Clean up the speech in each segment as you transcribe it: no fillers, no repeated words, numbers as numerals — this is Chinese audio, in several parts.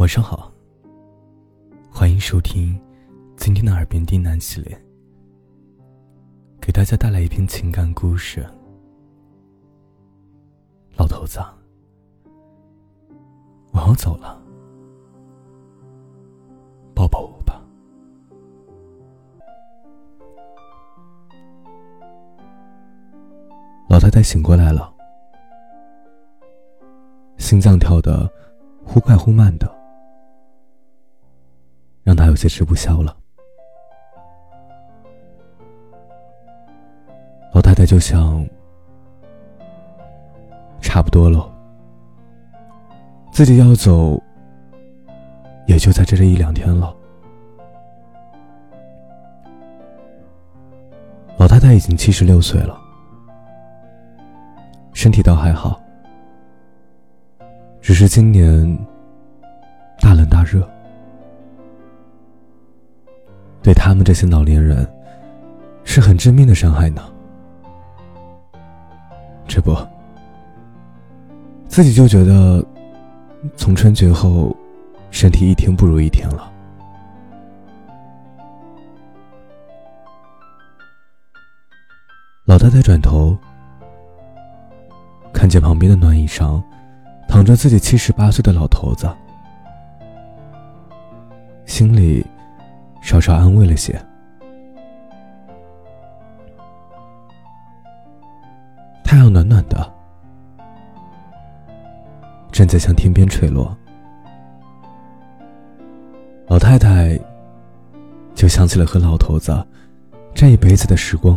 晚上好，欢迎收听今天的耳边低喃系列，给大家带来一篇情感故事。老头子，我要走了，抱抱我吧。老太太醒过来了，心脏跳得忽快忽慢的，让他有些吃不消了。老太太就想，差不多了，自己要走也就在这一两天了。老太太已经76岁了，身体倒还好，只是今年大冷大热，对他们这些老年人是很致命的伤害呢。这不，自己就觉得从春节后身体一天不如一天了。老太太转头看见旁边的暖椅上躺着自己78岁的老头子，心里稍稍安慰了些。太阳暖暖的，正在向天边垂落。老太太就想起了和老头子这一辈子的时光。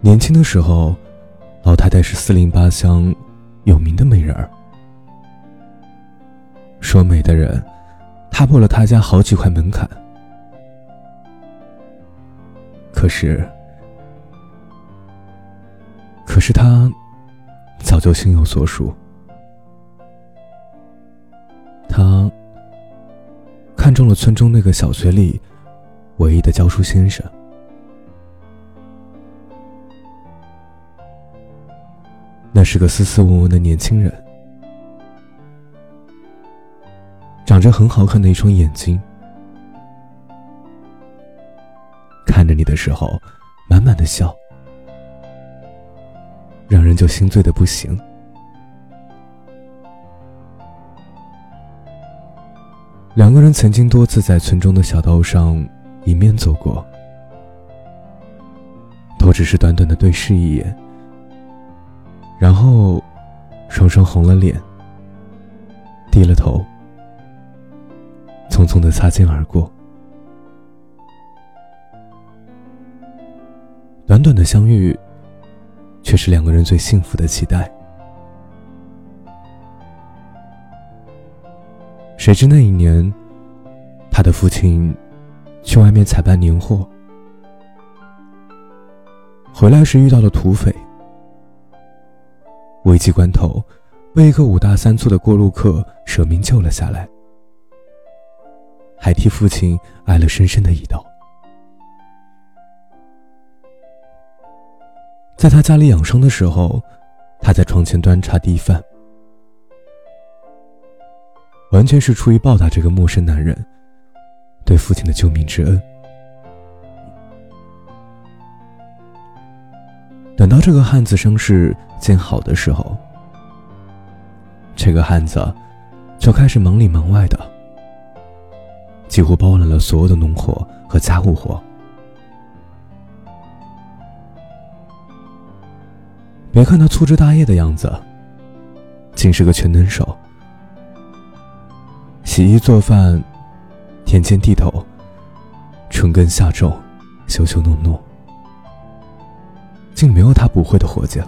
年轻的时候，老太太是408乡有名的美人儿。说美的人踏破了他家好几块门槛，可是他早就心有所属。他看中了村中那个小学里唯一的教书先生。那是个斯斯文文的年轻人，长着很好看的一双眼睛，看着你的时候满满的笑，让人就心醉得不行。两个人曾经多次在村中的小道上一面走过，都只是短短的对视一眼，然后双双红了脸，低了头，匆匆地擦肩而过。短短的相遇，却是两个人最幸福的期待。谁知那一年，他的父亲去外面采办年货，回来时遇到了土匪。危急关头，被一个5大3粗的过路客舍命救了下来，还替父亲挨了深深的一刀。在他家里养伤的时候，他在床前端茶递饭，完全是出于报答这个陌生男人对父亲的救命之恩。等到这个汉子伤势见好的时候，这个汉子就开始忙里忙外的，几乎包揽了所有的农活和家务活。别看他粗枝大叶的样子，竟是个全能手，洗衣做饭，田间地头，春耕夏种，修修弄弄，竟没有他不会的活计，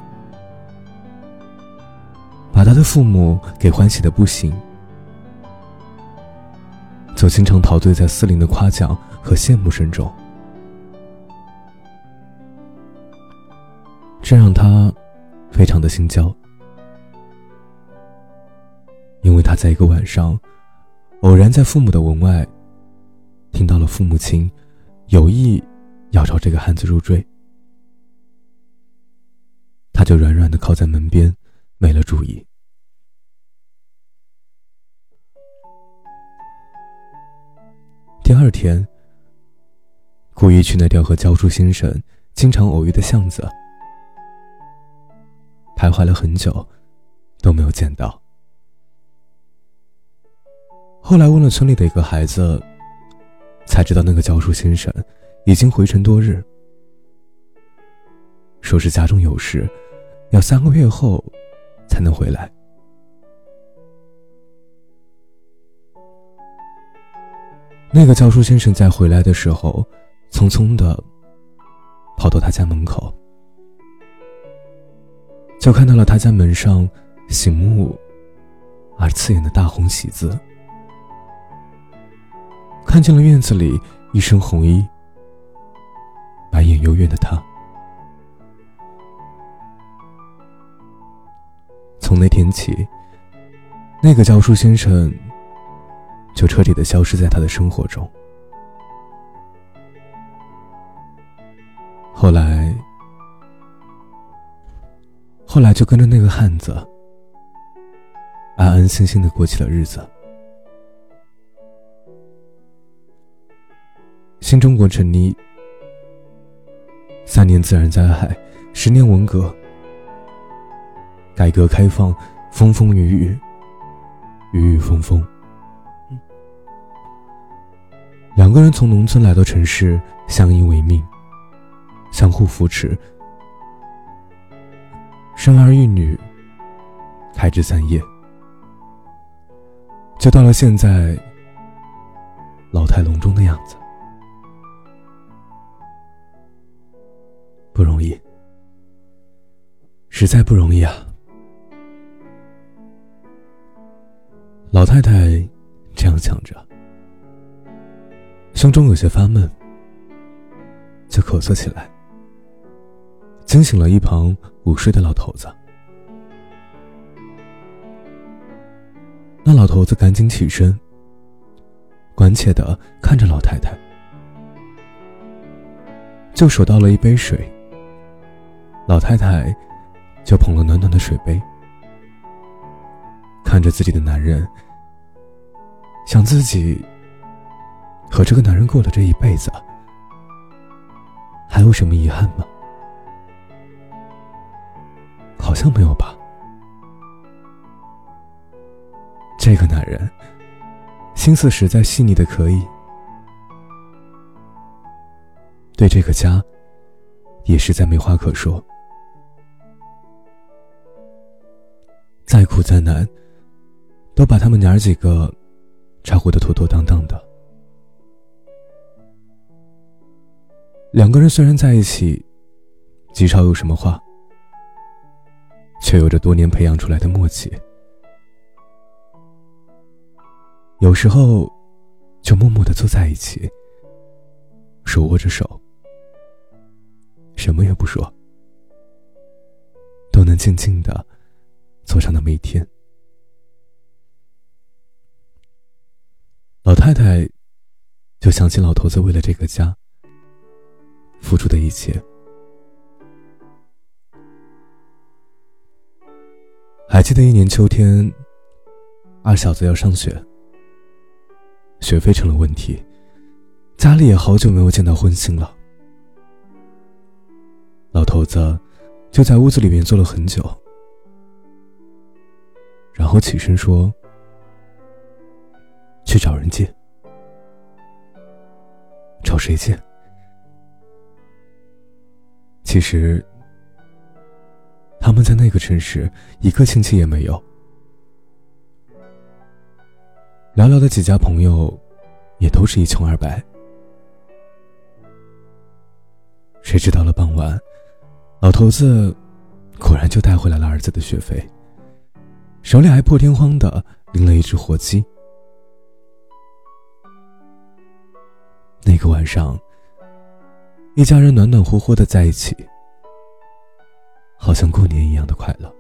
把他的父母给欢喜的不行，就经常陶醉在四邻的夸奖和羡慕声中。这让他非常的心焦，因为他在一个晚上偶然在父母的门外听到了父母亲有意要找这个汉子入赘。他就软软地靠在门边，没了注意。第二天，故意去那条和教书先生经常偶遇的巷子，徘徊了很久都没有见到。后来问了村里的一个孩子，才知道那个教书先生已经回城多日，说是家中有事，要3个月后才能回来。那个教书先生在回来的时候匆匆地跑到他家门口，就看到了他家门上醒目而刺眼的大红喜字，看见了院子里一身红衣白眼幽怨的他。从那天起，那个教书先生就彻底的消失在他的生活中。后来就跟着那个汉子安安心心的过起了日子。新中国成立，3年自然灾害，10年文革，改革开放风风雨雨，雨雨风风。2个人从农村来到城市，相依为命，相互扶持，生儿育女，开枝散叶，就到了现在老态龙钟的样子。不容易，实在不容易啊。老太太这样想着，胸中有些发闷，就咳嗽起来，惊醒了一旁午睡的老头子。那老头子赶紧起身，关切地看着老太太，就手倒了一杯水，老太太就捧了暖暖的水杯，看着自己的男人，想自己和这个男人过了这一辈子，还有什么遗憾吗？好像没有吧。这个男人心思实在细腻的可以，对这个家也实在没话可说。再苦再难，都把他们娘儿几个照顾得妥妥当当的。2个人虽然在一起，极少有什么话，却有着多年培养出来的默契。有时候就默默地坐在一起，手握着手，什么也不说，都能静静地坐上那么一天。老太太就想起老头子为了这个家付出的一切，还记得1年秋天，2小子要上学，学费成了问题，家里也好久没有见到荤腥了。老头子就在屋子里面坐了很久，然后起身说去找人借。找谁借？其实他们在那个城市一个亲戚也没有，寥寥的几家朋友也都是1穷2白。谁知到了傍晚，老头子果然就带回来了儿子的学费，手里还破天荒地拎了一只活鸡。那个晚上，一家人暖暖和和的在一起，好像过年一样的快乐。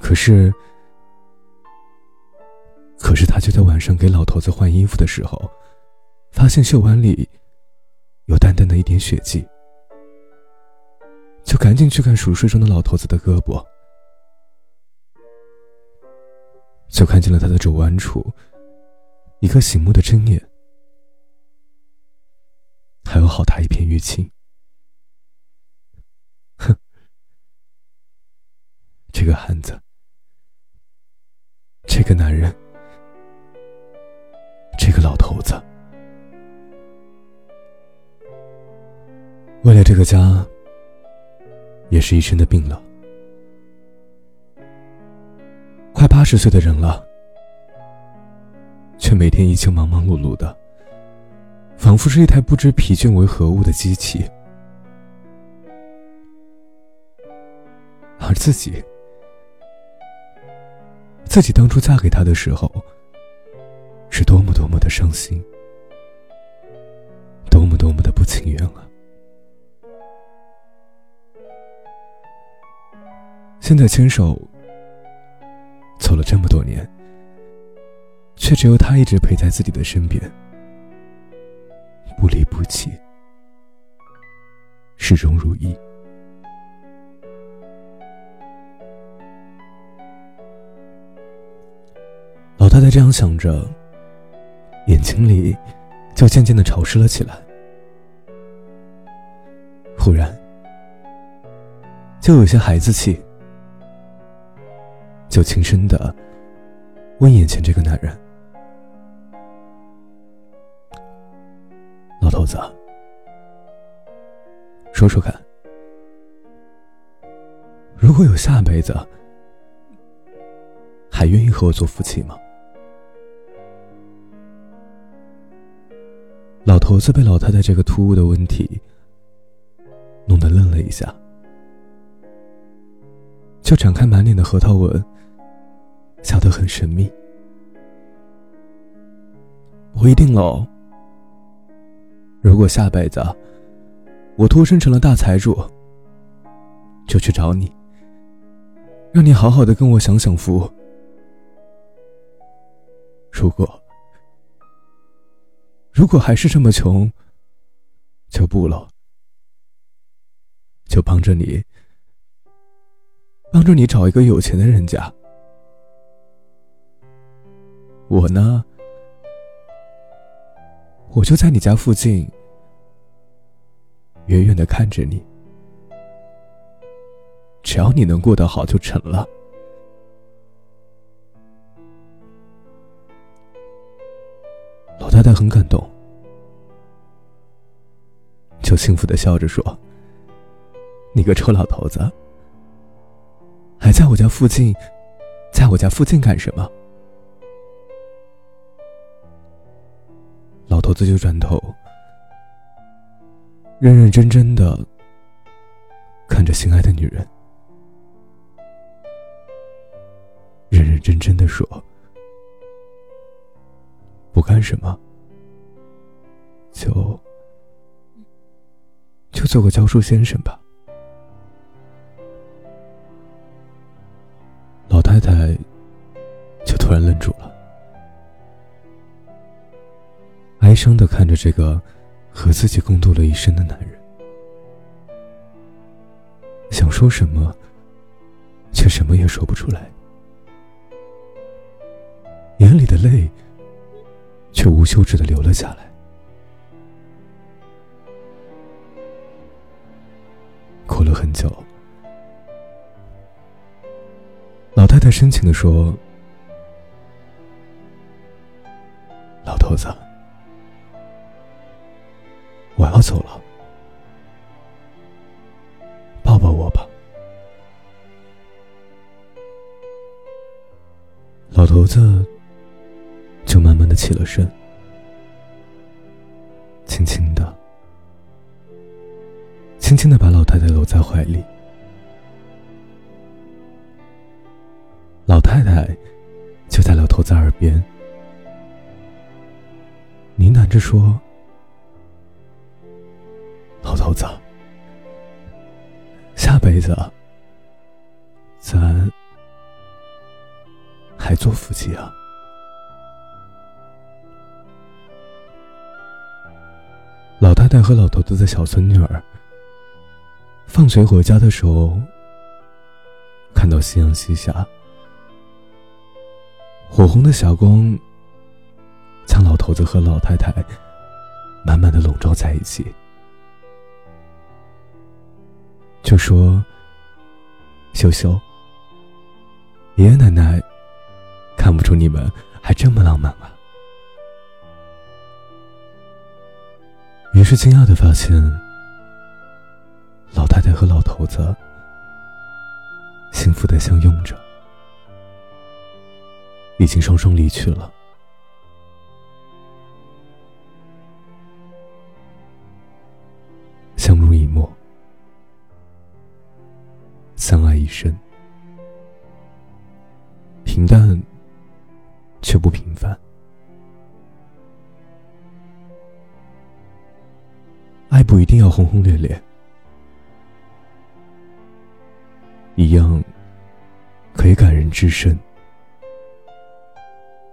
可是他就在晚上给老头子换衣服的时候，发现袖弯里有淡淡的一点血迹，就感赶紧去看熟睡中的老头子的胳膊，就看见了他的肘弯处一个醒目的针眼，还有好大一片淤青。哼，这个汉子，这个男人，这个老头子，为了这个家也是一身的病了。快80岁的人了，却每天依旧忙忙碌碌的，仿佛是一台不知疲倦为何物的机器。而自己当初嫁给他的时候，是多么多么的伤心，多么多么的不情愿啊。现在牵手走了这么多年，却只有他一直陪在自己的身边，不离不弃，始终如一。老太太这样想着，眼睛里就渐渐地潮湿了起来。忽然就有些孩子气，就轻声地问眼前这个男人：“老头子，说说看，如果有下辈子，还愿意和我做夫妻吗？”老头子被老太太这个突兀的问题弄得愣了一下，就展开满脸的核桃纹，笑得很神秘。“不一定喽。如果下辈子我脱身成了大财主，就去找你，让你好好的跟我享享福。如果还是这么穷，就不喽，就帮着你找一个有钱的人家。我呢，我就在你家附近，远远地看着你，只要你能过得好就成了。”老太太很感动，就幸福地笑着说：“你个臭老头子，还在我家附近干什么？”老头子就转头，认认真真的看着心爱的女人，认认真真的说：“不干什么，就做个教书先生吧。”老太太就突然愣住了，哀伤地看着这个和自己共度了一生的男人，想说什么，却什么也说不出来，眼里的泪却无休止地流了下来。过了很久，老太太深情地说：“老头子，我要走了，抱抱我吧。”老头子就慢慢地起了身，轻轻地把老太太搂在怀里。老太太就在老头子耳边呢喃着说：“老头子，下辈子咱还做夫妻啊？”老太太和老头子的小孙女儿放学回家的时候，看到夕阳西下，火红的霞光将老头子和老太太满满的笼罩在一起。就说秀秀，爷爷奶奶看不出你们还这么浪漫啊。于是惊讶地发现，老太太和老头子幸福地相拥着，已经双双离去了。相濡以沫，相爱一生，平淡却不平凡。爱不一定要轰轰烈烈，一样可以感人至深，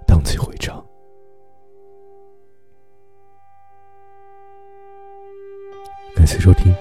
荡气回肠。感谢收听。